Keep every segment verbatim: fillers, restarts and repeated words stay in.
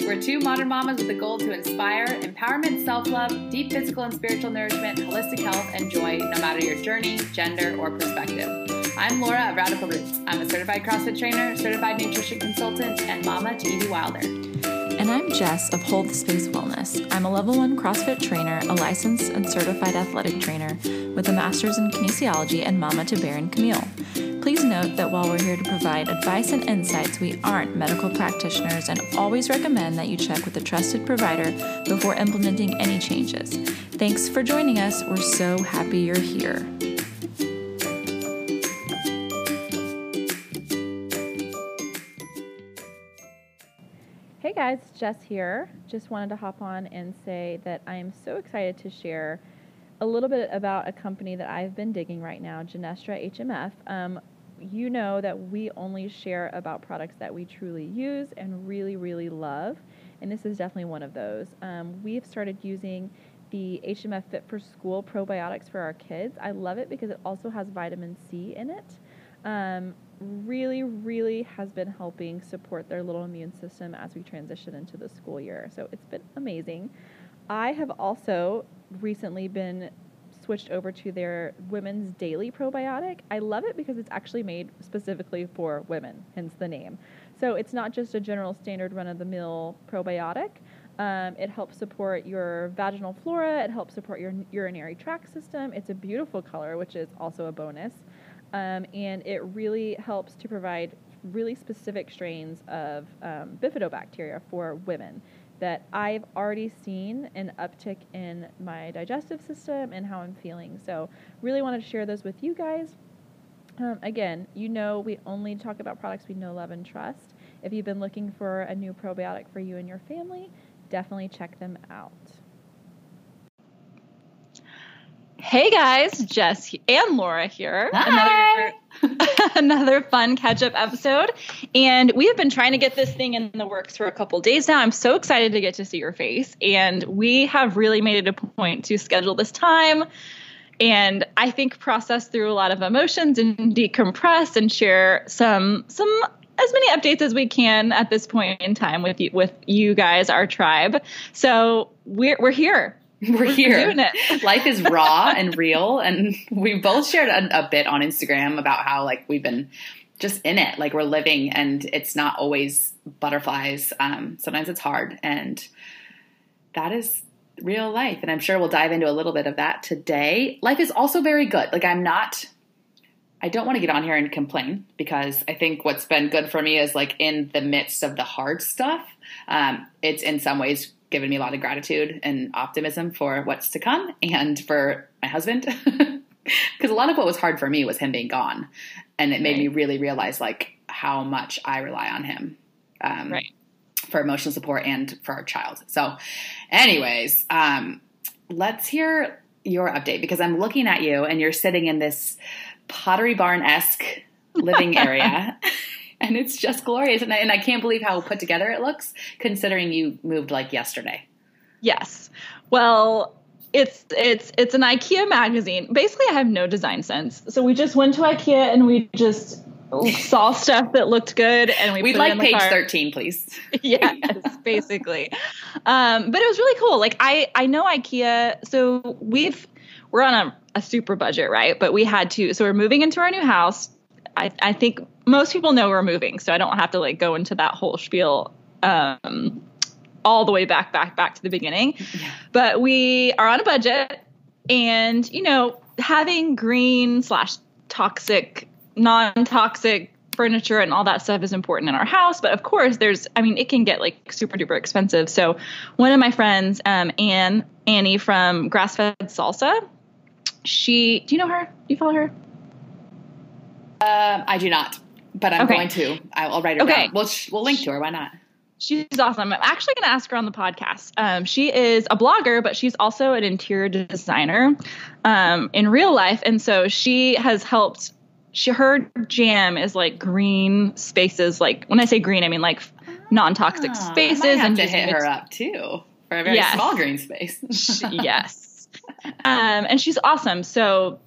Podcast. We're two modern mamas with a goal to inspire empowerment, self-love, deep physical and spiritual nourishment, holistic health, and joy, no matter your journey, gender, or perspective. I'm Laura of Radical Roots. I'm a certified CrossFit trainer, certified nutrition consultant, and mama to Evie Wilder. And I'm Jess of Hold the Space Wellness. I'm a level one CrossFit trainer, a licensed and certified athletic trainer with a master's in kinesiology and mama to Baron Camille. Please note that while we're here to provide advice and insights, we aren't medical practitioners and always recommend that you check with a trusted provider before implementing any changes. Thanks for joining us. We're so happy you're here. Hey guys, Jess here. Just wanted to hop on and say that I am so excited to share a little bit about a company that I've been digging right now, Genestra H M F. Um, you know that we only share about products that we truly use and really, really love, and this is definitely one of those. Um, we've started using the H M F Fit for School probiotics for our kids. I love it because it also has vitamin C in it. Um, really, really has been helping support their little immune system as we transition into the school year. So it's been amazing. I have also recently been switched over to their Women's Daily Probiotic. I love it because it's actually made specifically for women, hence the name. So it's not just a general standard run-of-the-mill probiotic. Um, it helps support your vaginal flora. It helps support your urinary tract system. It's a beautiful color, which is also a bonus. Um, and it really helps to provide really specific strains of um, bifidobacteria for women that I've already seen an uptick in my digestive system and how I'm feeling. So really wanted to share those with you guys. Um, again, you know we only talk about products we know, love, and trust. If you've been looking for a new probiotic for you and your family, definitely check them out. Hey guys, Jess and Laura here. Hi. Another, another fun catch-up episode. And we have been trying to get this thing in the works for a couple days now. I'm so excited to get to see your face. And we have really made it a point to schedule this time and I think process through a lot of emotions and decompress and share some some as many updates as we can at this point in time with you, with you guys, our tribe. So we're we're here. We're, We're here. Doing it. Life is raw and real. And we both shared a, a bit on Instagram about how like we've been just in it, like we're living and it's not always butterflies. Um, sometimes it's hard and that is real life. And I'm sure we'll dive into a little bit of that today. Life is also very good. Like I'm not, I don't want to get on here and complain because I think what's been good for me is like in the midst of the hard stuff. Um, it's in some ways given me a lot of gratitude and optimism for what's to come and for my husband. Because a lot of what was hard for me was him being gone. And it made right. me really realize like how much I rely on him um, right. for emotional support and for our child. So anyways, um, let's hear your update because I'm looking at you and you're sitting in this Pottery Barn-esque living area. And it's just glorious. And I, and I can't believe how put together it looks, considering you moved like yesterday. Yes. Well, it's it's it's an IKEA magazine. Basically, I have no design sense. So we just went to IKEA and we just saw stuff that looked good. And we We'd put like it in the page car. thirteen, please. Yes, basically. Um, but it was really cool. Like I, I know IKEA. So we've we're on a, a super budget, right? But we had to. So we're moving into our new house. I, I think most people know we're moving, so I don't have to like go into that whole spiel um, all the way back, back, back to the beginning. Yeah. But we are on a budget and, you know, having green slash toxic, non-toxic furniture and all that stuff is important in our house. But of course there's, I mean, it can get like super duper expensive. So one of my friends, um, Anne, Annie from Grass-Fed Salsa, she, do you know her? Do you follow her? Um, I do not, but I'm okay. going to. I'll write her okay. down. We'll, sh- we'll link to her. Why not? She's awesome. I'm actually going to ask her on the podcast. Um, she is a blogger, but she's also an interior designer um, in real life. And so she has helped. She, her jam is like green spaces. Like when I say green, I mean like non-toxic ah, spaces. I might have and to just hit mix- her up too for a very yes. small green space. Yes. Um, and she's awesome. So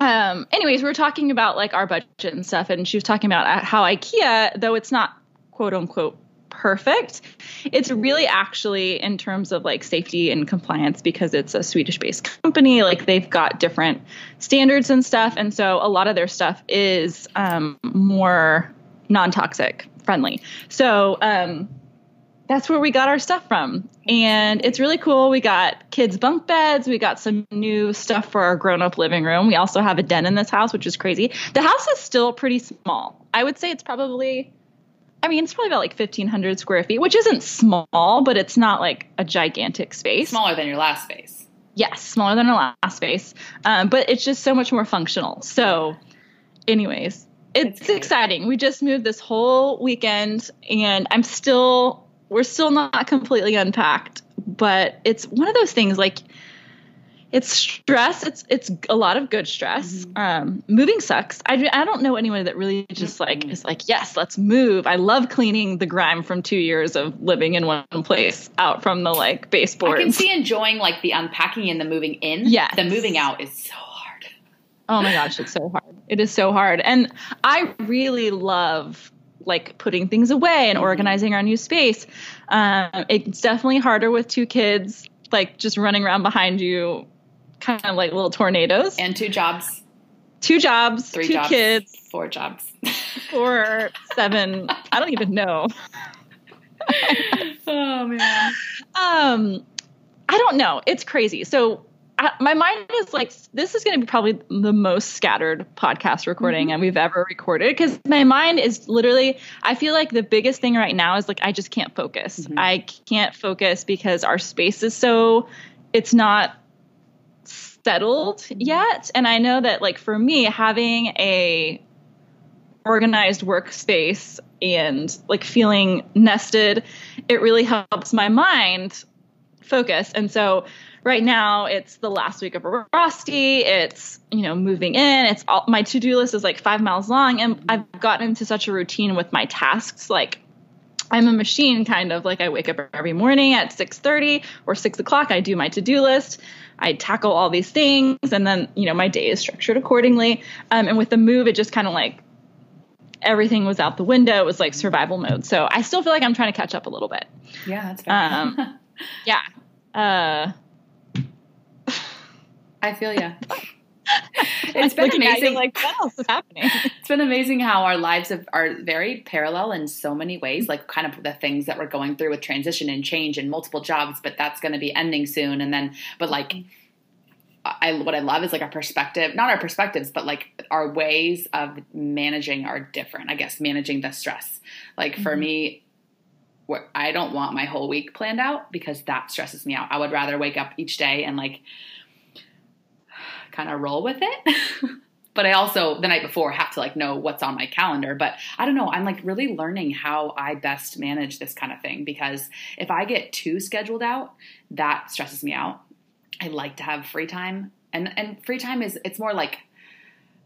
Um, anyways, we were talking about like our budget and stuff, and she was talking about how IKEA, though it's not quote unquote perfect. It's really actually in terms of like safety and compliance, because it's a Swedish-based company, like they've got different standards and stuff. And so a lot of their stuff is um, more non-toxic friendly. So um, that's where we got our stuff from. And it's really cool. We got kids' bunk beds. We got some new stuff for our grown-up living room. We also have a den in this house, which is crazy. The house is still pretty small. I would say it's probably, I mean, it's probably about like fifteen hundred square feet, which isn't small, but it's not like a gigantic space. Smaller than your last space. Yes, smaller than our last space. Um, but it's just so much more functional. So anyways, it's, it's exciting. We just moved this whole weekend, and I'm still... We're still not completely unpacked, but it's one of those things, like it's stress. It's, it's a lot of good stress. Mm-hmm. Um, moving sucks. I, I don't know anyone that really just like, mm-hmm. is like, yes, let's move. I love cleaning the grime from two years of living in one place out from the like baseboards. I can see enjoying like the unpacking and the moving in. Yes. The moving out is so hard. Oh my gosh. It's so hard. It is so hard. And I really love like putting things away and organizing our new space. Um, it's definitely harder with two kids, like just running around behind you, kind of like little tornadoes. And two jobs. Two jobs, Three two jobs, kids. Four jobs. Four, seven, I don't even know. Oh, man. Um, I don't know. It's crazy. So I, my mind is like, this is going to be probably the most scattered podcast recording mm-hmm. and we've ever recorded, because my mind is literally, I feel like the biggest thing right now is like, I just can't focus. Mm-hmm. I can't focus because our space is so, it's not settled yet. And I know that like for me, having a organized workspace and like feeling nested, it really helps my mind focus. And so right now it's the last week of Rusty. It's, you know, moving in. It's all, my to-do list is like five miles long, and I've gotten into such a routine with my tasks. Like I'm a machine, kind of like I wake up every morning at six thirty or six o'clock. I do my to-do list. I tackle all these things. And then, you know, my day is structured accordingly. Um, and with the move, it just kind of like everything was out the window. It was like survival mode. So I still feel like I'm trying to catch up a little bit. Yeah, that's fair. Um, yeah. Uh, I feel ya. It's been amazing. Like, what else is happening? It's been amazing how our lives have, are very parallel in so many ways, like kind of the things that we're going through with transition and change and multiple jobs, but that's going to be ending soon. And then, but like, I, what I love is like our perspective, not our perspectives, but like our ways of managing are different, I guess, managing the stress. Like for mm-hmm. me, what, I don't want my whole week planned out because that stresses me out. I would rather wake up each day and like, kind of roll with it. But I also the night before have to like know what's on my calendar. But I don't know. I'm like really learning how I best manage this kind of thing, because if I get too scheduled out, that stresses me out. I like to have free time, and, and free time is, it's more like,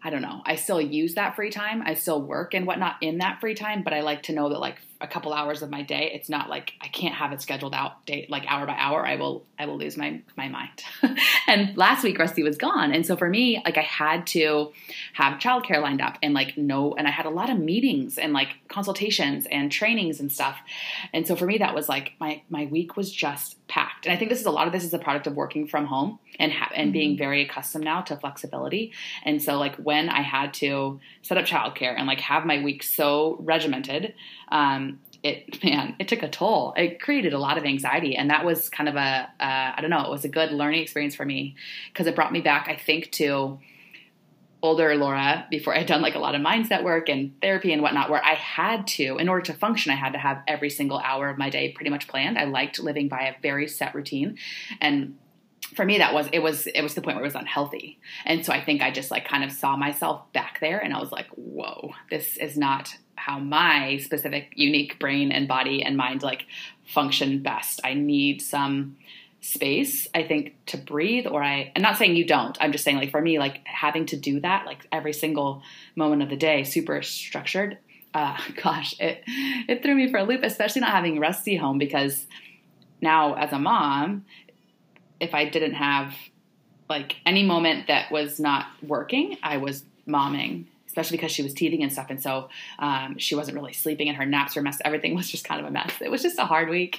I don't know. I still use that free time. I still work and whatnot in that free time, but I like to know that like a couple hours of my day, it's not like I can't have it scheduled out day, like hour by hour. I will, I will lose my, my mind. And last week Rusty was gone. And so for me, like I had to have childcare lined up and like, no, and I had a lot of meetings and like consultations and trainings and stuff. And so for me, that was like my, my week was just packed. And I think this is a lot of this is a product of working from home and ha- and mm-hmm. being very accustomed now to flexibility. And so like when I had to set up childcare and like have my week so regimented, um, it, man, it took a toll. It created a lot of anxiety. And that was kind of a, uh, I don't know, it was a good learning experience for me, because it brought me back, I think, to older Laura before I had done like a lot of mindset work and therapy and whatnot, where I had to, in order to function, I had to have every single hour of my day pretty much planned. I liked living by a very set routine. And for me, that was, it was, it was the point where it was unhealthy. And so I think I just like kind of saw myself back there, and I was like, whoa, this is not how my specific unique brain and body and mind like function best. I need some space, I think, to breathe, or I, I'm not saying you don't, I'm just saying like for me, like having to do that, like every single moment of the day, super structured, uh, gosh, it, it threw me for a loop, especially not having Rusty home, because now as a mom, if I didn't have like any moment that was not working, I was momming especially because she was teething and stuff. And so um, she wasn't really sleeping, and her naps were a mess. Everything was just kind of a mess. It was just a hard week.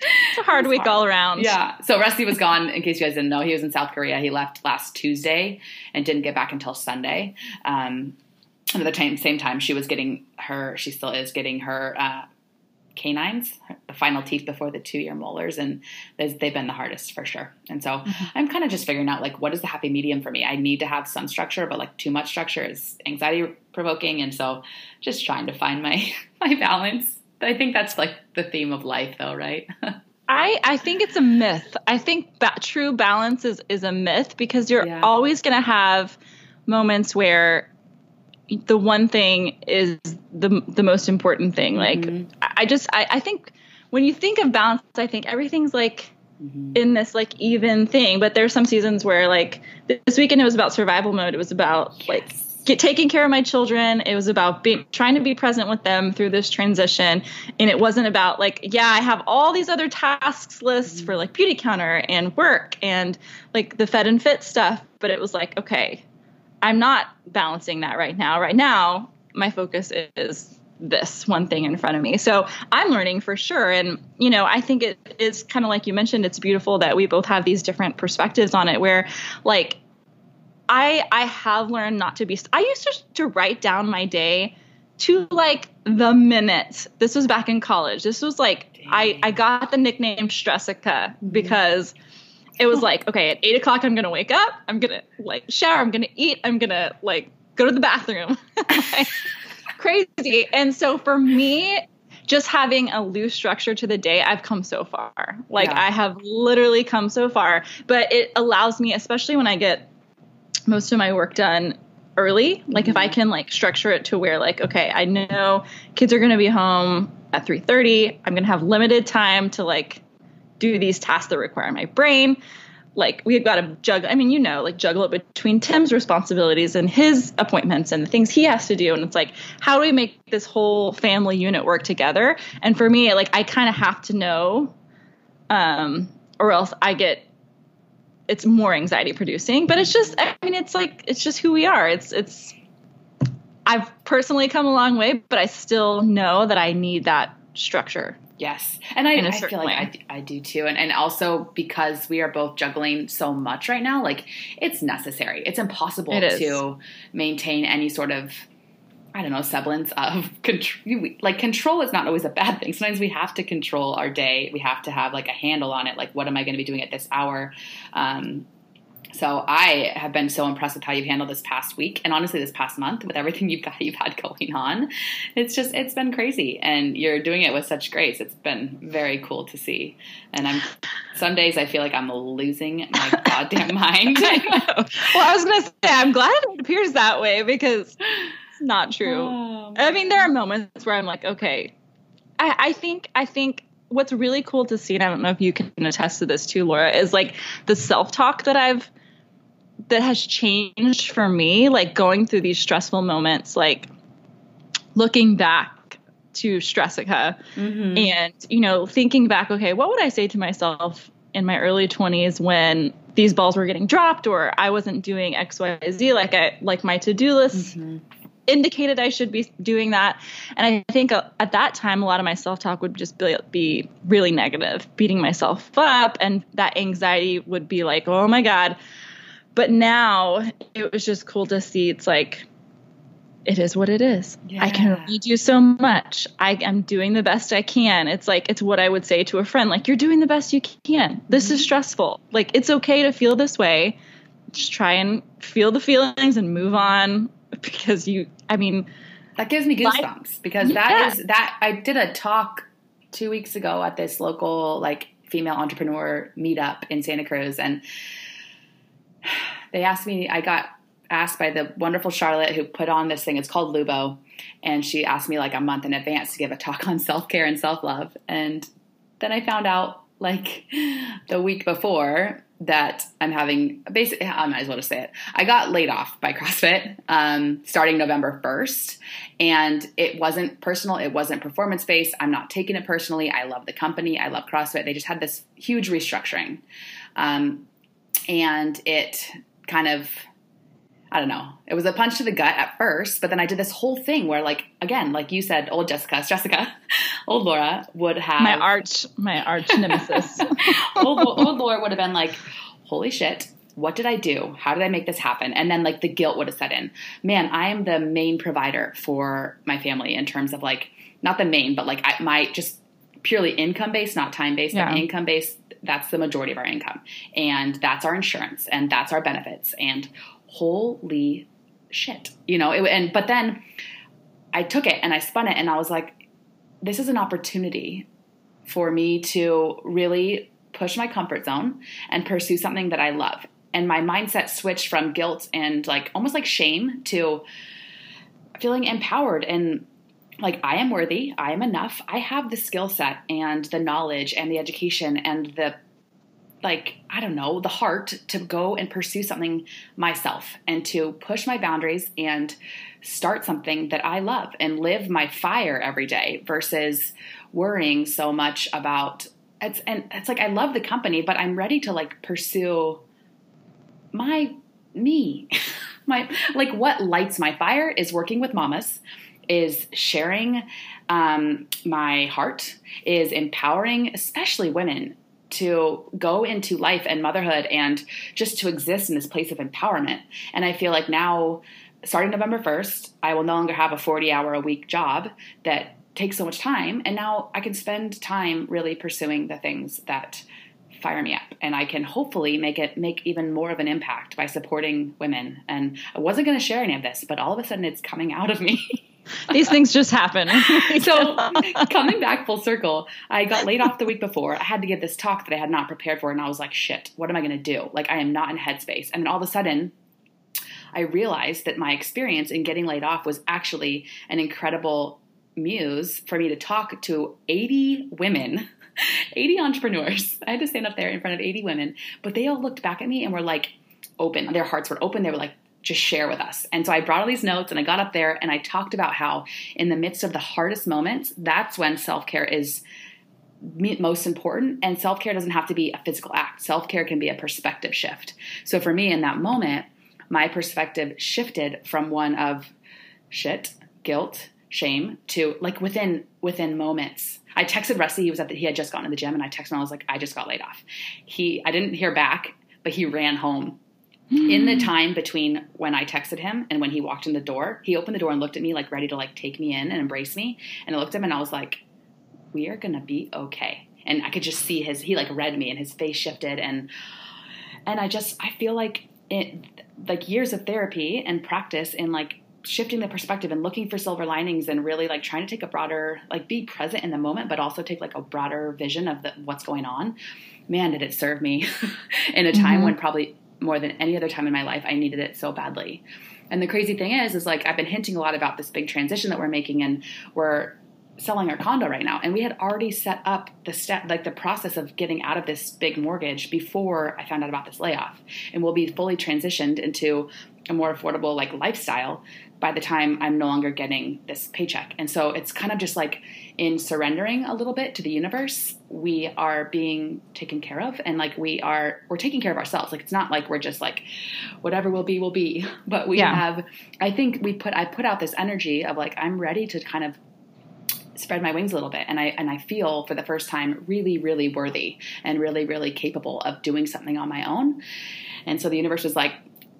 It's a hard week hard. all around. Yeah. So Rusty was gone, in case you guys didn't know. He was in South Korea. He left last Tuesday and didn't get back until Sunday. Um, and at the time, same time, she was getting her – she still is getting her uh, canines, the final teeth before the two-year molars, and they've been the hardest for sure. And so mm-hmm. I'm kind of just figuring out, like, what is the happy medium for me? I need to have some structure, but, like, too much structure is anxiety-provoking, and so just trying to find my my balance. I think that's, like, the theme of life, though, right? I, I think it's a myth. I think that true balance is, is a myth, because you're yeah. always going to have moments where the one thing is the the most important thing. Like, mm-hmm. I just, I, I think when you think of balance, I think everything's, like, mm-hmm. in this, like, even thing. But there's some seasons where, like, this weekend it was about survival mode. It was about, yes. like, Get, taking care of my children. It was about being, trying to be present with them through this transition. And it wasn't about, like, yeah, I have all these other tasks lists for, like, beauty counter and work and, like, the fed and fit stuff. But it was like, okay, I'm not balancing that right now. Right now, my focus is this one thing in front of me. So I'm learning for sure. And, you know, I think it is kind of like you mentioned, it's beautiful that we both have these different perspectives on it, where, like, I I have learned not to be – I used to, to write down my day to, like, the minute. This was back in college. This was, like – I I got the nickname Stressica because it was, like, okay, at eight o'clock I'm going to wake up. I'm going to, like, shower. I'm going to eat. I'm going to, like, go to the bathroom. Like, crazy. And so for me – just having a loose structure to the day, I've come so far. Like, yeah. I have literally come so far. But it allows me, especially when I get – most of my work done early. Like mm-hmm. if I can, like, structure it to where, like, okay, I know kids are going to be home at three thirty. I'm going to have limited time to, like, do these tasks that require my brain. Like, we had got to juggle. I mean, you know, like, juggle it between Tim's responsibilities and his appointments and the things he has to do. And it's like, how do we make this whole family unit work together? And for me, like, I kind of have to know, um, or else I get, it's more anxiety producing, but it's just, I mean, it's like, it's just who we are. It's, it's, I've personally come a long way, but I still know that I need that structure. Yes. And I, I feel like I, I do too. And, and also because we are both juggling so much right now, like, it's necessary. It's impossible it to maintain any sort of, I don't know, semblance of control. Like, control is not always a bad thing. Sometimes we have to control our day. We have to have, like, a handle on it. Like, what am I going to be doing at this hour? Um, so I have been so impressed with how you've handled this past week, and honestly this past month, with everything you've got, you've had going on. It's just, it's been crazy, and you're doing it with such grace. It's been very cool to see. And I'm, some days I feel like I'm losing my goddamn mind. I know. Well, I was going to say, I'm glad it appears that way, because not true. Oh, I mean, there are moments where I'm like, okay, I, I think, I think what's really cool to see, and I don't know if you can attest to this too, Laura, is, like, the self-talk that I've, that has changed for me, like, going through these stressful moments, like, looking back to Stressica mm-hmm. and, you know, thinking back, okay, what would I say to myself in my early twenties when these balls were getting dropped, or I wasn't doing X, Y, Z, like I, like my to-do list mm-hmm. indicated I should be doing that. And I think at that time, a lot of my self-talk would just be really negative, beating myself up. And that anxiety would be like, oh my God. But now it was just cool to see. It's like, it is what it is. Yeah. I can only do so much. I am doing the best I can. It's like, it's what I would say to a friend. Like, you're doing the best you can. This mm-hmm. is stressful. Like, it's okay to feel this way. Just try and feel the feelings and move on. Because you, I mean, that gives me goosebumps life, because that yeah. is that I did a talk two weeks ago at this local, like, female entrepreneur meetup in Santa Cruz. And they asked me, I got asked by the wonderful Charlotte, who put on this thing. It's called Lubo. And she asked me, like, a month in advance to give a talk on self-care and self-love. And then I found out, like, the week before that I'm having – basically, I might as well just say it. I got laid off by CrossFit um, starting November first, and it wasn't personal. It wasn't performance-based. I'm not taking it personally. I love the company. I love CrossFit. They just had this huge restructuring, um, and it kind of – I don't know. It was a punch to the gut at first, but then I did this whole thing where, like, again, like you said, old Jessica, Stressica, old Laura would have... My arch, my arch nemesis. old, old Laura would have been like, holy shit, what did I do? How did I make this happen? And then, like, the guilt would have set in. Man, I am the main provider for my family in terms of, like, not the main, but, like, I, my just purely income-based, not time-based, yeah. but income-based, that's the majority of our income. And that's our insurance, and that's our benefits, and... holy shit, you know, it, and, but then I took it and I spun it and I was like, this is an opportunity for me to really push my comfort zone and pursue something that I love. And my mindset switched from guilt and like, almost like shame to feeling empowered and like, I am worthy. I am enough. I have the skill set and the knowledge and the education and the like, I don't know, the heart to go and pursue something myself and to push my boundaries and start something that I love and live my fire every day versus worrying so much about it's, and it's like, I love the company, but I'm ready to like pursue my, me, my, like what lights my fire is working with mamas, is sharing, um, my heart, is empowering, especially women, to go into life and motherhood and just to exist in this place of empowerment. And I feel like now, starting November first, I will no longer have a forty-hour-a-week job that takes so much time. And now I can spend time really pursuing the things that fire me up. And I can hopefully make it make even more of an impact by supporting women. And I wasn't going to share any of this, but all of a sudden it's coming out of me. These things just happen. So coming back full circle, I got laid off the week before. I had to give this talk that I had not prepared for. And I was like, shit, what am I going to do? Like, I am not in headspace. And then all of a sudden I realized that my experience in getting laid off was actually an incredible muse for me to talk to eighty women, eighty entrepreneurs. I had to stand up there in front of eighty women, but they all looked back at me and were like open. Their hearts were open. They were like, just share with us. And so I brought all these notes and I got up there and I talked about how in the midst of the hardest moments, that's when self-care is most important. And self-care doesn't have to be a physical act. Self-care can be a perspective shift. So for me in that moment, my perspective shifted from one of shit, guilt, shame to like within, within moments. I texted Rusty. He was at the, he had just gotten to the gym and I texted him. I was like, I just got laid off. He, I didn't hear back, but he ran home. In the time between when I texted him and when he walked in the door, he opened the door and looked at me like ready to like take me in and embrace me. And I looked at him and I was like, we are going to be okay. And I could just see his, he like read me and his face shifted. And, and I just, I feel like it, like years of therapy and practice in like shifting the perspective and looking for silver linings and really like trying to take a broader, like be present in the moment, but also take like a broader vision of the, what's going on. Man, did it serve me in a time mm-hmm. when probably more than any other time in my life, I needed it so badly. And the crazy thing is, is like, I've been hinting a lot about this big transition that we're making and we're selling our condo right now. And we had already set up the step, like the process of getting out of this big mortgage before I found out about this layoff. And we'll be fully transitioned into a more affordable like lifestyle by the time I'm no longer getting this paycheck. And so it's kind of just like in surrendering a little bit to the universe, we are being taken care of. And like, we are, we're taking care of ourselves. Like, it's not like we're just like, whatever will be, will be, but we yeah. have, I think we put, I put out this energy of like, I'm ready to kind of spread my wings a little bit. And I, and I feel for the first time really, really worthy and really, really capable of doing something on my own. And so the universe was like,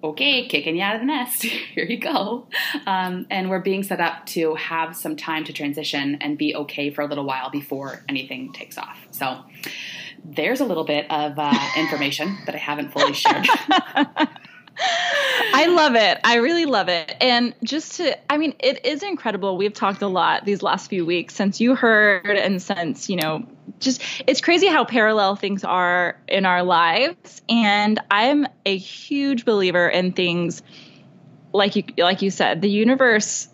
okay, kicking you out of the nest. Here you go. Um, and we're being set up to have some time to transition and be okay for a little while before anything takes off. So there's a little bit of uh, information that I haven't fully shared. I love it. I really love it. And just to, I mean, it is incredible. We've talked a lot these last few weeks since you heard and since, you know, just, it's crazy how parallel things are in our lives. And I'm a huge believer in things like you, like you said, the universe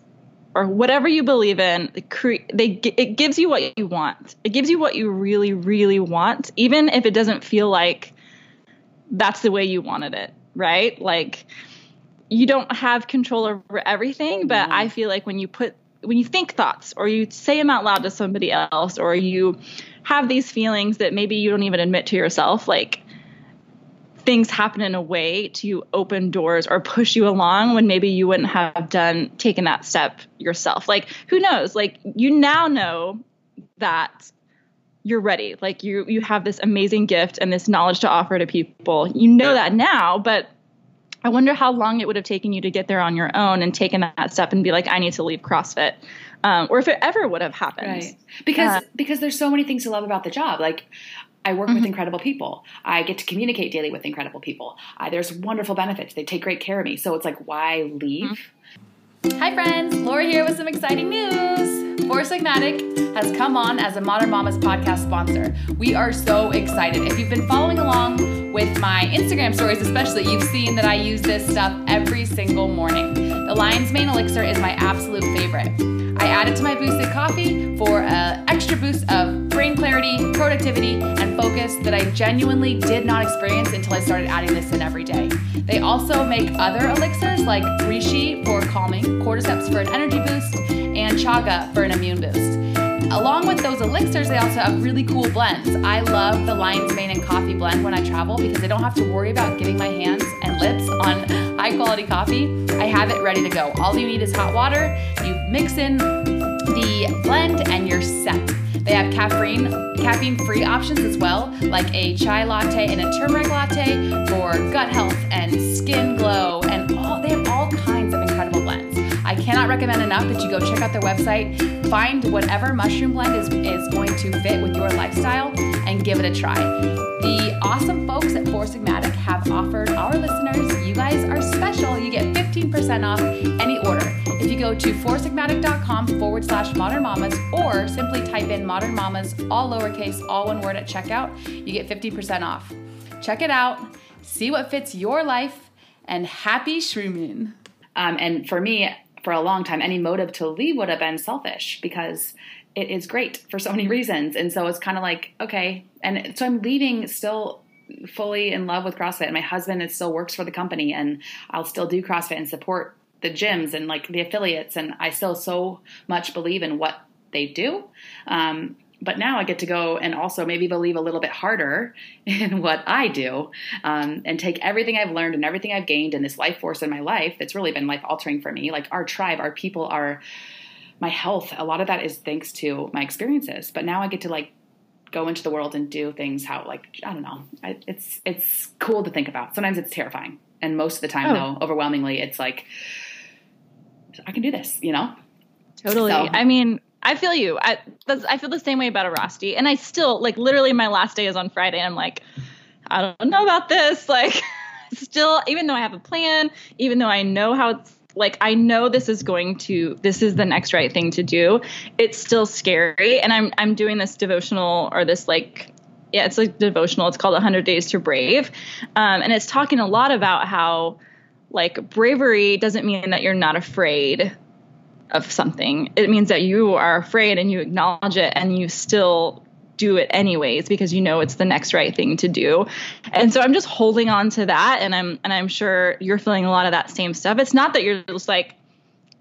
or whatever you believe in, cre- they, it gives you what you want. It gives you what you really, really want, even if it doesn't feel like that's the way you wanted it. Right? Like you don't have control over everything, but yeah. I feel like when you put, when you think thoughts or you say them out loud to somebody else, or you have these feelings that maybe you don't even admit to yourself, like things happen in a way to open doors or push you along when maybe you wouldn't have done taken that step yourself. Like, who knows? Like, you now know that you're ready. Like, you, you have this amazing gift and this knowledge to offer to people. You know that now, but I wonder how long it would have taken you to get there on your own and taken that step and be like, I need to leave CrossFit. Um, or if it ever would have happened. Right. Because, uh, because there's so many things to love about the job. Like, I work mm-hmm. with incredible people. I get to communicate daily with incredible people. Uh, there's wonderful benefits. They take great care of me. So it's like, why leave? Hi friends, Laura here with some exciting news. Four Sigmatic has come on as a Modern Mamas podcast sponsor. We are so excited. If you've been following along with my Instagram stories especially, you've seen that I use this stuff every single morning. The Lion's Mane Elixir is my absolute favorite. I add it to my boosted coffee for an extra boost of brain clarity, productivity, and focus that I genuinely did not experience until I started adding this in every day. They also make other elixirs like Reishi for calming, Cordyceps for an energy boost, and Chaga for an immune boost. Along with those elixirs, they also have really cool blends. I love the Lion's Mane and coffee blend when I travel because I don't have to worry about getting my hands and lips on high quality coffee. I have it ready to go. All you need is hot water. You mix in the blend and you're set. They have caffeine, caffeine-free options as well, like a chai latte and a turmeric latte for gut health and skin glow, and all they have all kinds of incredible blends. I cannot recommend enough that you go check out their website, find whatever mushroom blend is, is going to fit with your lifestyle, and give it a try. The awesome folks at Four Sigmatic have offered our listeners, you guys are special, you get fifteen percent off any order. If you go to foursigmatic.com forward slash modern mamas, or simply type in modern mamas, all lowercase, all one word at checkout, you get fifty percent off. Check it out, see what fits your life, and happy shrooming. Um, and for me, for a long time, any motive to leave would have been selfish because it is great for so many reasons. And so it's kind of like, okay. And so I'm leaving still fully in love with CrossFit, and my husband is still works for the company, and I'll still do CrossFit and support the gyms and like the affiliates. And I still so much believe in what they do. Um, but now I get to go and also maybe believe a little bit harder in what I do, um, and take everything I've learned and everything I've gained in this life force in my life that's really been life altering for me. Like our tribe, our people, our, my health, a lot of that is thanks to my experiences. But now I get to like go into the world and do things how, like, I don't know, I, it's, it's cool to think about. Sometimes it's terrifying. And most of the time oh. though, overwhelmingly, it's like, I can do this, you know? Totally. So, I mean, I feel you. I that's, I feel the same way about a Rusty. And I still, like, literally my last day is on Friday. And I'm like, I don't know about this. Like, still, even though I have a plan, even though I know how it's, like, I know this is going to, this is the next right thing to do. It's still scary. And I'm, I'm doing this devotional or this, like, yeah, it's like devotional. It's called one hundred Days to Brave. Um, and it's talking a lot about how, like, bravery doesn't mean that you're not afraid of something. It means that you are afraid and you acknowledge it and you still do it anyways, because you know it's the next right thing to do. And so I'm just holding on to that. And I'm, and I'm sure you're feeling a lot of that same stuff. It's not that you're just like,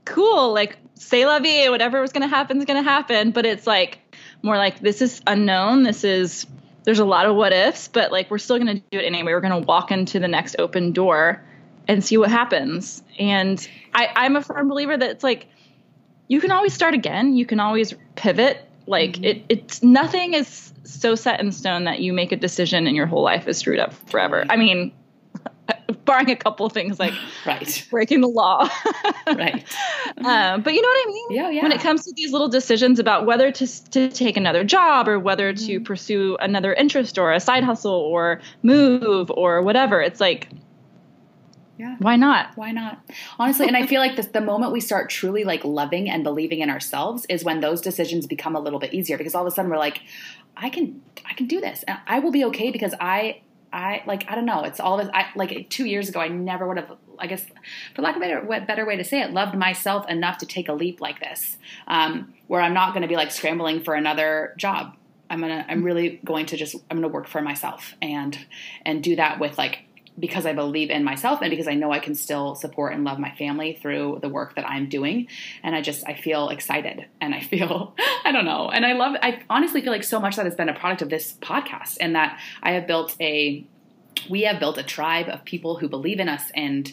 cool, like c'est la vie, whatever was going to happen is going to happen. But it's like more like, this is unknown. This is, there's a lot of what ifs, but like, we're still going to do it anyway. We're going to walk into the next open door and see what happens. And I, I'm a firm believer that it's like, you can always start again. You can always pivot. Like mm-hmm. it, it's nothing is so set in stone that you make a decision and your whole life is screwed up forever. I mean, barring a couple of things like right. breaking the law. right. Mm-hmm. Um, but you know what I mean? Yeah, yeah. When it comes to these little decisions about whether to, to take another job or whether mm-hmm. to pursue another interest or a side hustle or move or whatever, it's like, yeah. Why not? Why not? Honestly, and I feel like this, the moment we start truly like loving and believing in ourselves is when those decisions become a little bit easier, because all of a sudden we're like, I can, I can do this, and I will be okay because I, I like, I don't know. It's all this. I like two years ago, I never would have, I guess, for lack of a better, better way to say it, loved myself enough to take a leap like this, um, where I'm not going to be like scrambling for another job. I'm going to, I'm really going to just, I'm going to work for myself and, and do that with like, because I believe in myself and because I know I can still support and love my family through the work that I'm doing. And I just, I feel excited and I feel, I don't know. And I love, I honestly feel like so much that has been a product of this podcast, and that I have built a we have built a tribe of people who believe in us and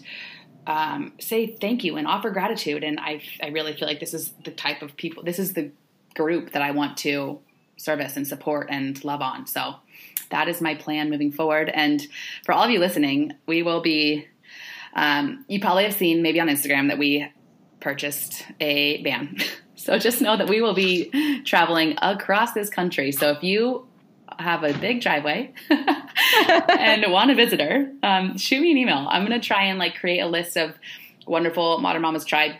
um, say thank you and offer gratitude. And I, I really feel like this is the type of people, this is the group that I want to service and support and love on. So that is my plan moving forward. And for all of you listening, we will be, um, you probably have seen maybe on Instagram that we purchased a van. So just know that we will be traveling across this country. So if you have a big driveway and want a visitor, um, shoot me an email. I'm going to try and like create a list of wonderful Modern Mamas Tribe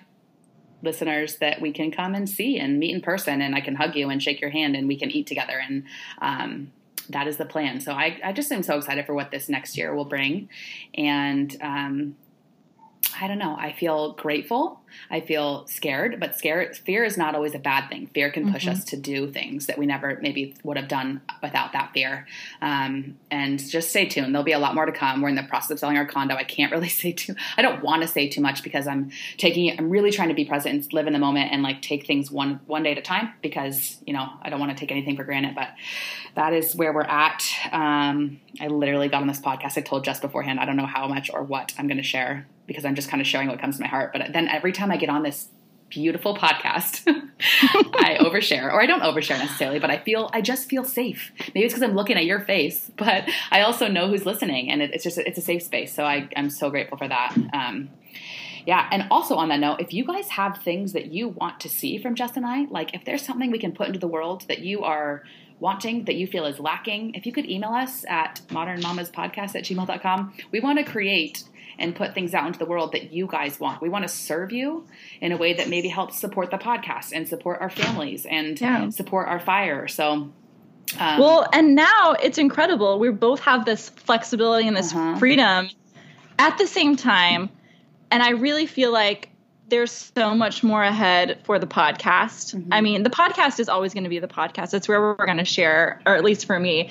listeners that we can come and see and meet in person, and I can hug you and shake your hand and we can eat together. And, um, that is the plan. So I, I just am so excited for what this next year will bring. And, um, I don't know. I feel grateful. I feel scared, but scared, fear is not always a bad thing. Fear can push mm-hmm. us to do things that we never maybe would have done without that fear. Um, and just stay tuned. There'll be a lot more to come. We're in the process of selling our condo. I can't really say too, I don't want to say too much because I'm taking it. I'm really trying to be present and live in the moment and like take things one, one day at a time because, you know, I don't want to take anything for granted, but that is where we're at. Um, I literally got on this podcast. I told Jess beforehand, I don't know how much or what I'm going to share because I'm just kind of sharing what comes to my heart. But then every time I get on this beautiful podcast, I overshare, or I don't overshare necessarily, but I feel, I just feel safe. Maybe it's because I'm looking at your face, but I also know who's listening and it, it's just, it's a safe space. So I, I'm so grateful for that. Um, yeah. And also on that note, if you guys have things that you want to see from Jess and I, like if there's something we can put into the world that you are wanting, that you feel is lacking, if you could email us at modernmamaspodcast at gmail dot com, we want to create and put things out into the world that you guys want. We want to serve you in a way that maybe helps support the podcast and support our families and yeah. support our fire. So, um, well, and now it's incredible. We both have this flexibility and this uh-huh. freedom at the same time. And I really feel like there's so much more ahead for the podcast. Mm-hmm. I mean, the podcast is always going to be the podcast. It's where we're going to share, or at least for me,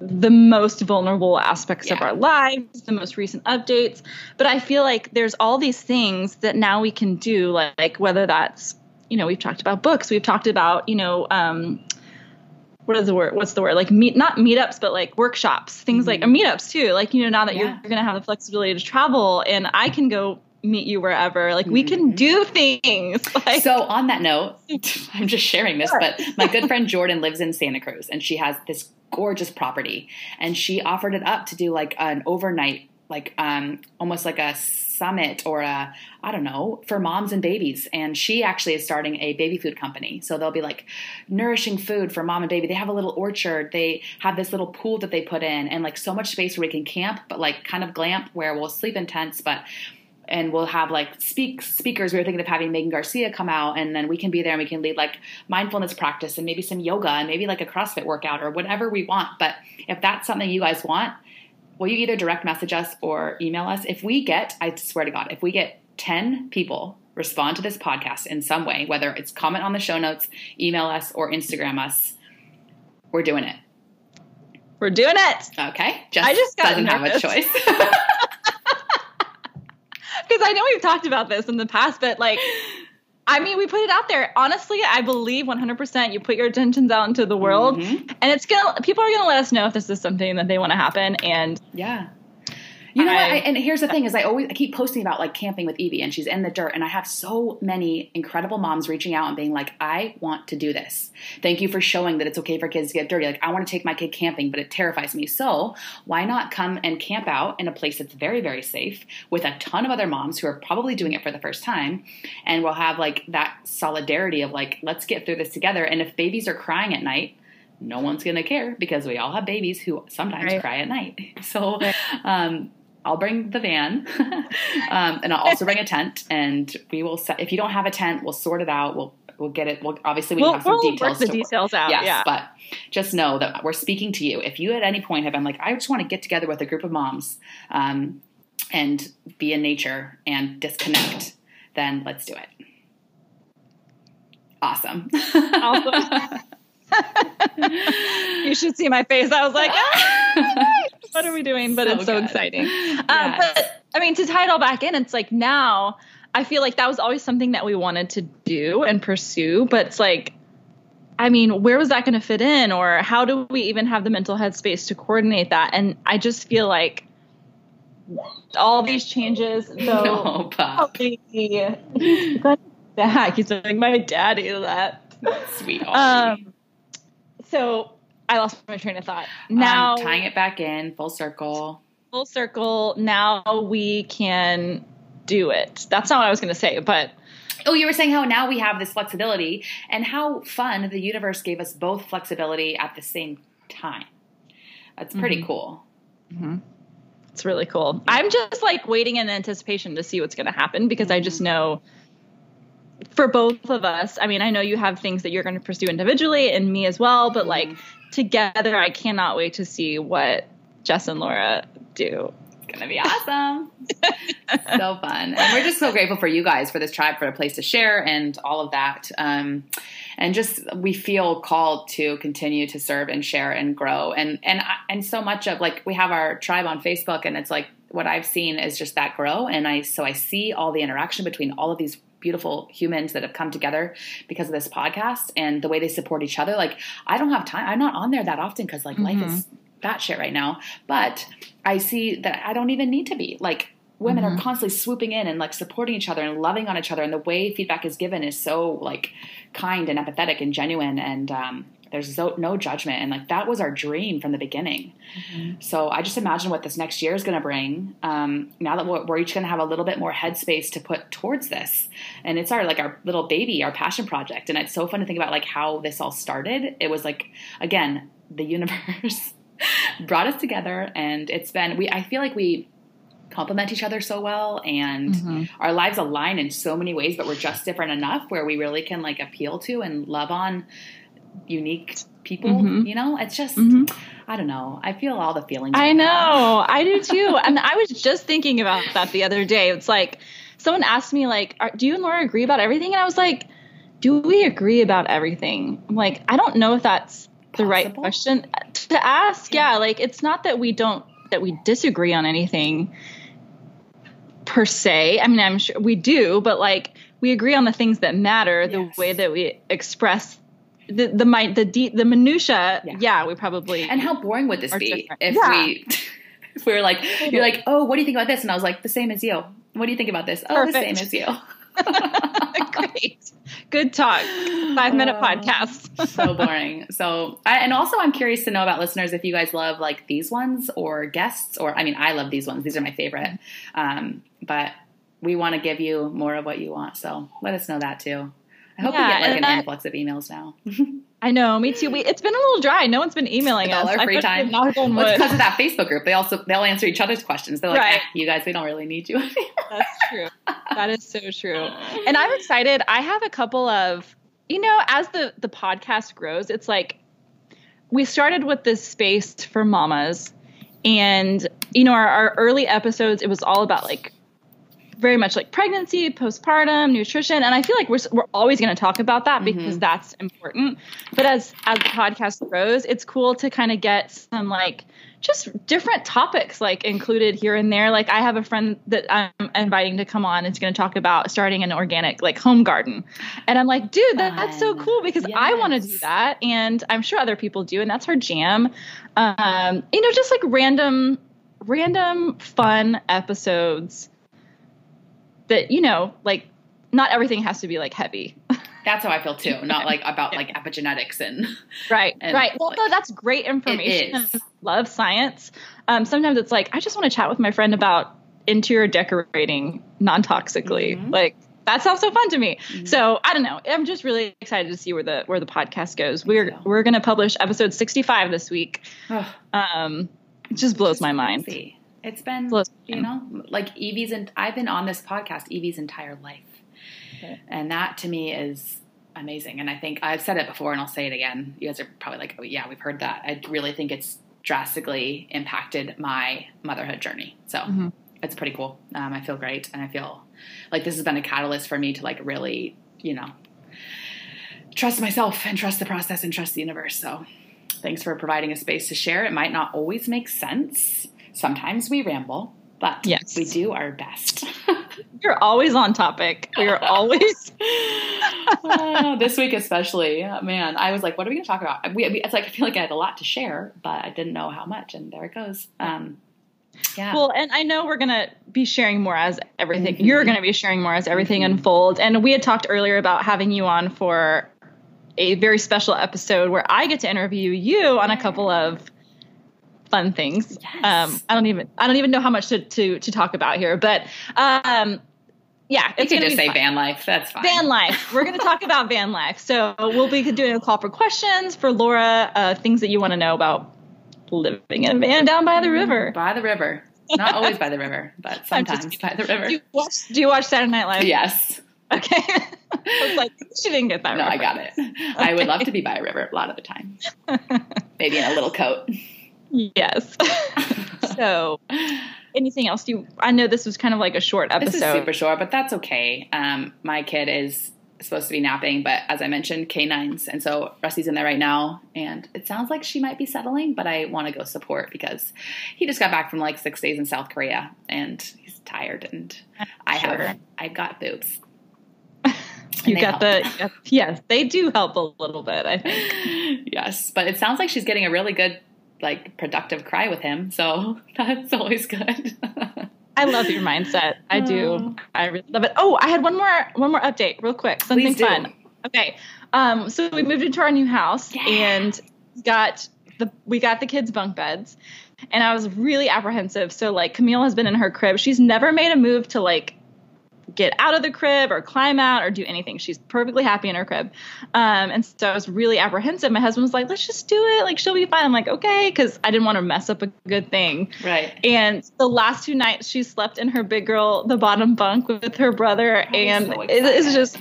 the most vulnerable aspects yeah. of our lives, the most recent updates. But I feel like there's all these things that now we can do, like whether that's, you know, we've talked about books, we've talked about, you know, um, what is the word? What's the word? Like meet, not meetups, but like workshops, things mm-hmm. like, or meetups too. Like, you know, now that yeah. you're, you're going to have the flexibility to travel and I can go meet you wherever, like mm-hmm. we can do things. Like, so on that note, I'm just sharing this, sure. but my good friend Jordan lives in Santa Cruz and she has this gorgeous property and she offered it up to do like an overnight, like, um, almost like a summit or a, I don't know, for moms and babies. And she actually is starting a baby food company. So they'll be like nourishing food for mom and baby. They have a little orchard. They have this little pool that they put in and like so much space where we can camp, but like kind of glamp where we'll sleep in tents, but and we'll have like speak speakers. We were thinking of having Megan Garcia come out and then we can be there and we can lead like mindfulness practice and maybe some yoga and maybe like a CrossFit workout or whatever we want. But if that's something you guys want, will you either direct message us or email us? If we get, I swear to God, if we get ten people respond to this podcast in some way, whether it's comment on the show notes, email us or Instagram us, we're doing it. We're doing it. Okay. Just, I just got doesn't nervous. Have a choice. Because I know we've talked about this in the past, but like, I mean, we put it out there. Honestly, I believe one hundred percent you put your intentions out into the world mm-hmm. and it's going to, people are going to let us know if this is something that they want to happen. And yeah, you know, I, what? I, and here's the thing is I always, I keep posting about like camping with Evie and she's in the dirt and I have so many incredible moms reaching out and being like, I want to do this. Thank you for showing that it's okay for kids to get dirty. Like I want to take my kid camping, but it terrifies me. So why not come and camp out in a place that's very, very safe with a ton of other moms who are probably doing it for the first time. And we'll have like that solidarity of like, let's get through this together. And if babies are crying at night, no one's going to care because we all have babies who sometimes right. cry at night. So, um, I'll bring the van um, and I'll also bring a tent and we will set, if you don't have a tent, we'll sort it out. We'll, we'll get it. We'll obviously we we'll, have some we'll details, work the details work. Out. Yes, yeah. But just know that we're speaking to you. If you at any point have been like, I just want to get together with a group of moms um, and be in nature and disconnect, then let's do it. Awesome. Awesome. You should see my face. I was like, ah, what are we doing? But so it's so good. Exciting. Yes. Um, but I mean, to tie it all back in, it's like now I feel like that was always something that we wanted to do and pursue, but it's like I mean, where was that going to fit in? Or how do we even have the mental headspace to coordinate that? And I just feel like all these changes, though, no, he's back. He's like, my daddy left. Sweet. Um, so I lost my train of thought. Now um, tying it back in full circle, full circle. Now we can do it. That's not what I was going to say, but oh, you were saying how now we have this flexibility and how fun the universe gave us both flexibility at the same time. That's pretty mm-hmm. cool. Mm-hmm. It's really cool. I'm just like waiting in anticipation to see what's going to happen because mm-hmm. I just know for both of us, I mean, I know you have things that you're going to pursue individually and me as well, but mm-hmm. like together, I cannot wait to see what Jess and Laura do. It's going to be awesome. So fun. And we're just so grateful for you guys, for this tribe, for a place to share and all of that. Um, and just, we feel called to continue to serve and share and grow. And, and, and so much of like, we have our tribe on Facebook and it's like, what I've seen is just that grow. And I, so I see all the interaction between all of these beautiful humans that have come together because of this podcast and the way they support each other. Like, I don't have time. I'm not on there that often. Cause like mm-hmm. life is that shit right now, but I see that I don't even need to be like, women mm-hmm. are constantly swooping in and like supporting each other and loving on each other. And the way feedback is given is so like kind and empathetic and genuine. And, um, there's no, no judgment. And like, that was our dream from the beginning. Mm-hmm. So I just imagine what this next year is going to bring. Um, now that we're, we're each going to have a little bit more headspace to put towards this. And it's our, like our little baby, our passion project. And it's so fun to think about like how this all started. It was like, again, the universe brought us together and it's been, we, I feel like we, complement each other so well and mm-hmm. our lives align in so many ways, but we're just different enough where we really can like appeal to and love on unique people, mm-hmm. you know, it's just, mm-hmm. I don't know. I feel all the feelings. I know. Now. I do too. And I was just thinking about that the other day. It's like, someone asked me like, are, do you and Laura agree about everything? And I was like, do we agree about everything? I'm like, I don't know if that's possible? The right question to ask. Yeah. yeah. Like, it's not that we don't, that we disagree on anything per se. I mean, I'm sure we do, but like we agree on the things that matter, the yes. way that we express the, the, my, the deep, the minutia. Yeah. yeah, we probably. And how boring would this be different. if yeah. we, if we were like, you're like, oh, what do you think about this? And I was like, the same as you. What do you think about this? Oh, perfect. The same as you. Great. Good talk. Five minute uh, podcast. So boring. So, I, and also I'm curious to know about listeners, if you guys love like these ones or guests, or, I mean, I love these ones. These are my favorite. Um, but we want to give you more of what you want. So let us know that too. I hope yeah, we get like an I, influx of emails now. I know, me too. We, it's been a little dry. No one's been emailing us. All our free time. Well, it's because of that Facebook group. They also, they'll answer each other's questions. They're like, right. eh, you guys, we don't really need you. That's true. That is so true. And I'm excited. I have a couple of, you know, as the, the podcast grows, it's like we started with this space for mamas and, you know, our, our early episodes, it was all about like very much like pregnancy, postpartum, nutrition. And I feel like we're, we're always going to talk about that because mm-hmm. that's important. But as, as the podcast grows, it's cool to kind of get some like just different topics like included here and there. Like I have a friend that I'm inviting to come on. It's going to talk about starting an organic like home garden. And I'm like, dude, that, that's so cool because yes. I want to do that. And I'm sure other people do. And that's her jam. Um, you know, just like random, random fun episodes that, you know, like not everything has to be like heavy. That's how I feel too. Not like about like epigenetics and. Right. And right. Well, like, no, that's great information. It is. Love science. Um, sometimes it's like, I just want to chat with my friend about interior decorating non-toxically. Mm-hmm. Like that sounds so fun to me. Mm-hmm. So I don't know. I'm just really excited to see where the, where the podcast goes. We're, so. we're going to publish episode sixty-five this week. Oh. Um, it just blows just my mind. Crazy. It's been, you know, like Evie's and I've been on this podcast, Evie's entire life. Okay. And that to me is amazing. And I think I've said it before and I'll say it again. You guys are probably like, oh yeah, we've heard that. I really think it's drastically impacted my motherhood journey. So mm-hmm. it's pretty cool. Um, I feel great. And I feel like this has been a catalyst for me to like really, you know, trust myself and trust the process and trust the universe. So thanks for providing a space to share. It might not always make sense. Sometimes we ramble, but yes. we do our best. You're always on topic. You're always. Oh, this week especially, oh, man, I was like, what are we going to talk about? We, we, it's like, I feel like I had a lot to share, but I didn't know how much, and there it goes. Um, yeah. Well, and I know we're going to be sharing more as everything. Mm-hmm. You're going to be sharing more as everything mm-hmm. unfolds. And we had talked earlier about having you on for a very special episode where I get to interview you on a couple of fun things. Yes. Um, I don't even, I don't even know how much to, to, to talk about here, but, um, yeah, it's you can just say fun. Van life. That's fine. Van life. We're going to talk about van life. So we'll be doing a call for questions for Laura, uh, things that you want to know about living in a van down by the river, by the river, not always by the river, but sometimes by the river. Do you watch, do you watch Saturday Night Live? Yes. Okay. I was like, she didn't get that. No, reference. I got it. Okay. I would love to be by a river a lot of the time. Maybe in a little coat. Yes. So anything else you, I know this was kind of like a short episode. This is super short, but that's okay. Um, my kid is supposed to be napping, but as I mentioned, canines. And so Rusty's in there right now, and it sounds like she might be settling, but I want to go support because he just got back from like six days in South Korea and he's tired, and I'm I sure. have, I've got boobs. You got help. the, yes, they do help a little bit, I think. Yes, but it sounds like she's getting a really good, like, productive cry with him, so that's always good. I love your mindset. I do. I really love it. Oh, I had one more, one more update real quick. Something fun. Okay. Um, so we moved into our new house, yeah. and got the, we got the kids bunk beds, and I was really apprehensive. So like Camille has been in her crib. She's never made a move to like get out of the crib or climb out or do anything. She's perfectly happy in her crib. Um, and so I was really apprehensive. My husband was like, let's just do it. Like, she'll be fine. I'm like, okay. 'Cause I didn't want to mess up a good thing. Right. And the last two nights she slept in her big girl, the bottom bunk with her brother. I'm and so it, it's just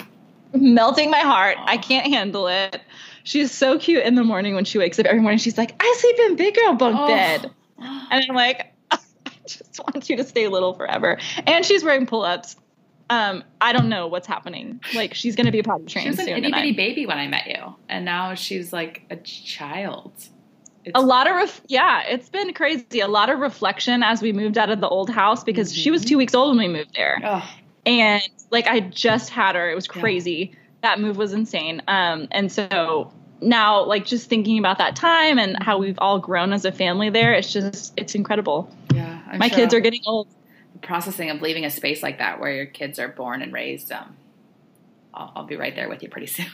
melting my heart. Aww. I can't handle it. She's so cute in the morning when she wakes up every morning. She's like, I sleep in big girl bunk oh. bed. And I'm like, I just want you to stay little forever. And she's wearing pull-ups. Um, I don't know what's happening. Like, she's going to be a potty trained soon. She was an itty bitty baby when I met you, and now she's like a child. It's a lot of, ref- yeah, it's been crazy. A lot of reflection as we moved out of the old house because mm-hmm. she was two weeks old when we moved there. Ugh. And like, I just had her. It was crazy. Yeah. That move was insane. Um, and so now like just thinking about that time and how we've all grown as a family there, it's just, it's incredible. Yeah, I'm My sure. kids are getting old. Processing of leaving a space like that where your kids are born and raised, um, I'll, I'll be right there with you pretty soon.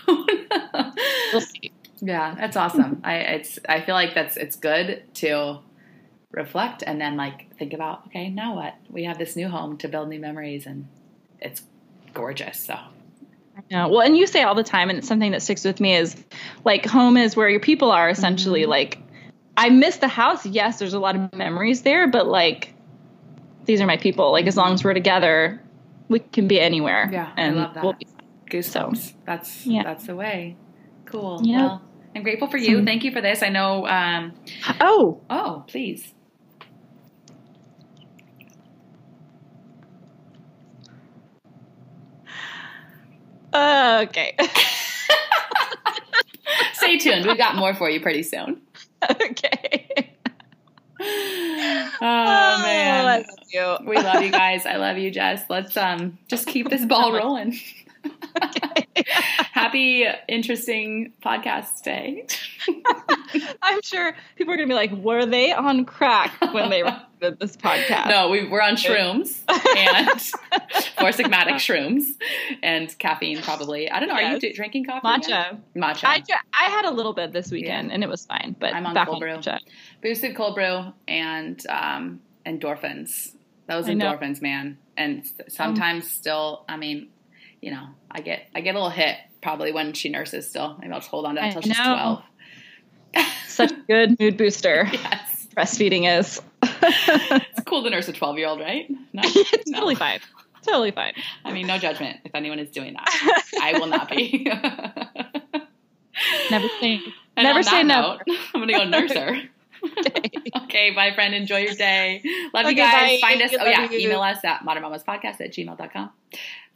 We'll see. Yeah, that's awesome. I it's I feel like that's it's good to reflect and then like think about, okay, now what? We have this new home to build new memories, and it's gorgeous. So I know. Well, and you say all the time, and it's something that sticks with me is like home is where your people are essentially. Mm-hmm. Like I miss the house. Yes, there's a lot of memories there, but like. These are my people. Like, as long as we're together, we can be anywhere. Yeah, and I love that. We'll be Goosebumps. So, that's, yeah. that's the way. Cool. Yeah. Well, I'm grateful for you. Thank you for this. I know. Um, oh. Oh, please. Uh, okay. Stay tuned. We've got more for you pretty soon. Okay. Oh, oh man, I love you. We love you guys. I love you, Jess. Let's um just keep this ball rolling. Okay. Happy, interesting podcast day. I'm sure people are gonna be like, were they on crack when they recorded this podcast? No, we were on shrooms and Four Sigmatic shrooms and caffeine probably. I don't know. Yes. Are you d- drinking coffee? Matcha. Yet? Matcha. I, I had a little bit this weekend yeah. and it was fine, but I'm on back cold brew. Matcha. Boosted cold brew and um, endorphins. Those endorphins, man. And sometimes um, still, I mean, you know, I get I get a little hit probably when she nurses still. Maybe I'll just hold on to that until she's twelve. Such a good mood booster. Yes. Breastfeeding is. It's cool to nurse a twelve-year-old, right? No, it's no. Totally fine. Totally fine. I mean, no judgment if anyone is doing that. I will not be. Never say and never say no. Note, I'm going to go nurse her. Okay. Okay, bye, friend. Enjoy your day. Love okay, you guys. Bye. Find us. Good oh, yeah. You. Email us at modern mamas podcast at gmail dot com.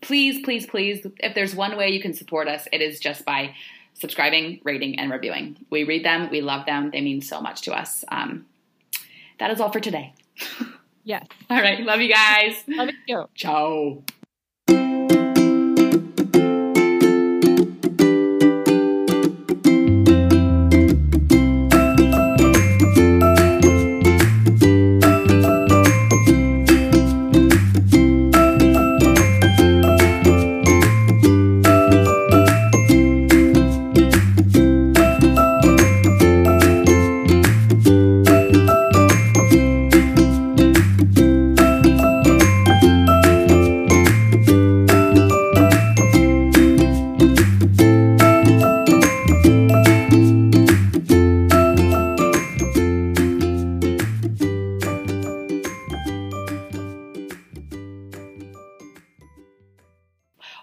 Please, please, please, if there's one way you can support us, it is just by subscribing, rating, and reviewing. We read them. We love them. They mean so much to us. Um, that is all for today. Yes. All right. Love you guys. Love you. Ciao.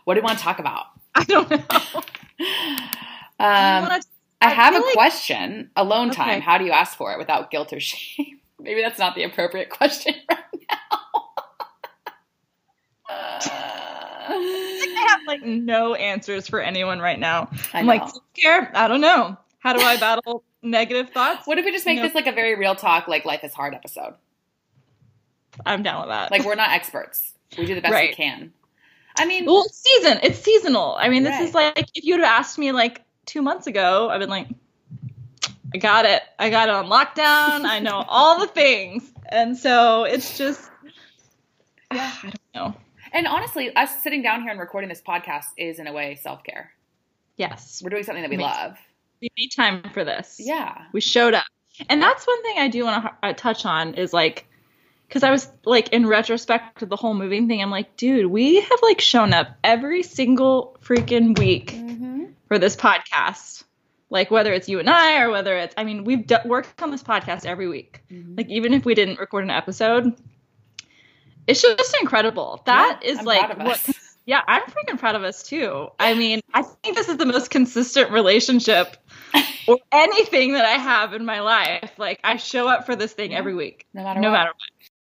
What do you want to talk about? I don't know. um, I, to, I, I have a like, question. Alone time. Okay. How do you ask for it without guilt or shame? Maybe that's not the appropriate question right now. uh, I think I have like no answers for anyone right now. I'm like, self-care? I don't know. How do I battle negative thoughts? What if we just make no. this like a very real talk, like life is hard episode? I'm down with that. Like we're not experts. We do the best right. we can. I mean, well, it's season. It's seasonal. I mean, this right. is like, if you would have asked me like two months ago, I've been like, I got it. I got it on lockdown. I know all the things. And so it's just, yeah. I don't know. And honestly, us sitting down here and recording this podcast is in a way self-care. Yes. We're doing something that we, we love. We made time for this. Yeah. We showed up. And that's one thing I do want to touch on is like, because I was, like, in retrospect to the whole moving thing, I'm like, dude, we have, like, shown up every single freaking week mm-hmm. for this podcast. Like, whether it's you and I or whether it's – I mean, we've d- worked on this podcast every week. Mm-hmm. Like, even if we didn't record an episode, it's just incredible. That yeah, is, I'm like – what. Yeah, I'm freaking proud of us, too. I mean, I think this is the most consistent relationship or anything that I have in my life. Like, I show up for this thing yeah. every week. No matter no what. No matter what.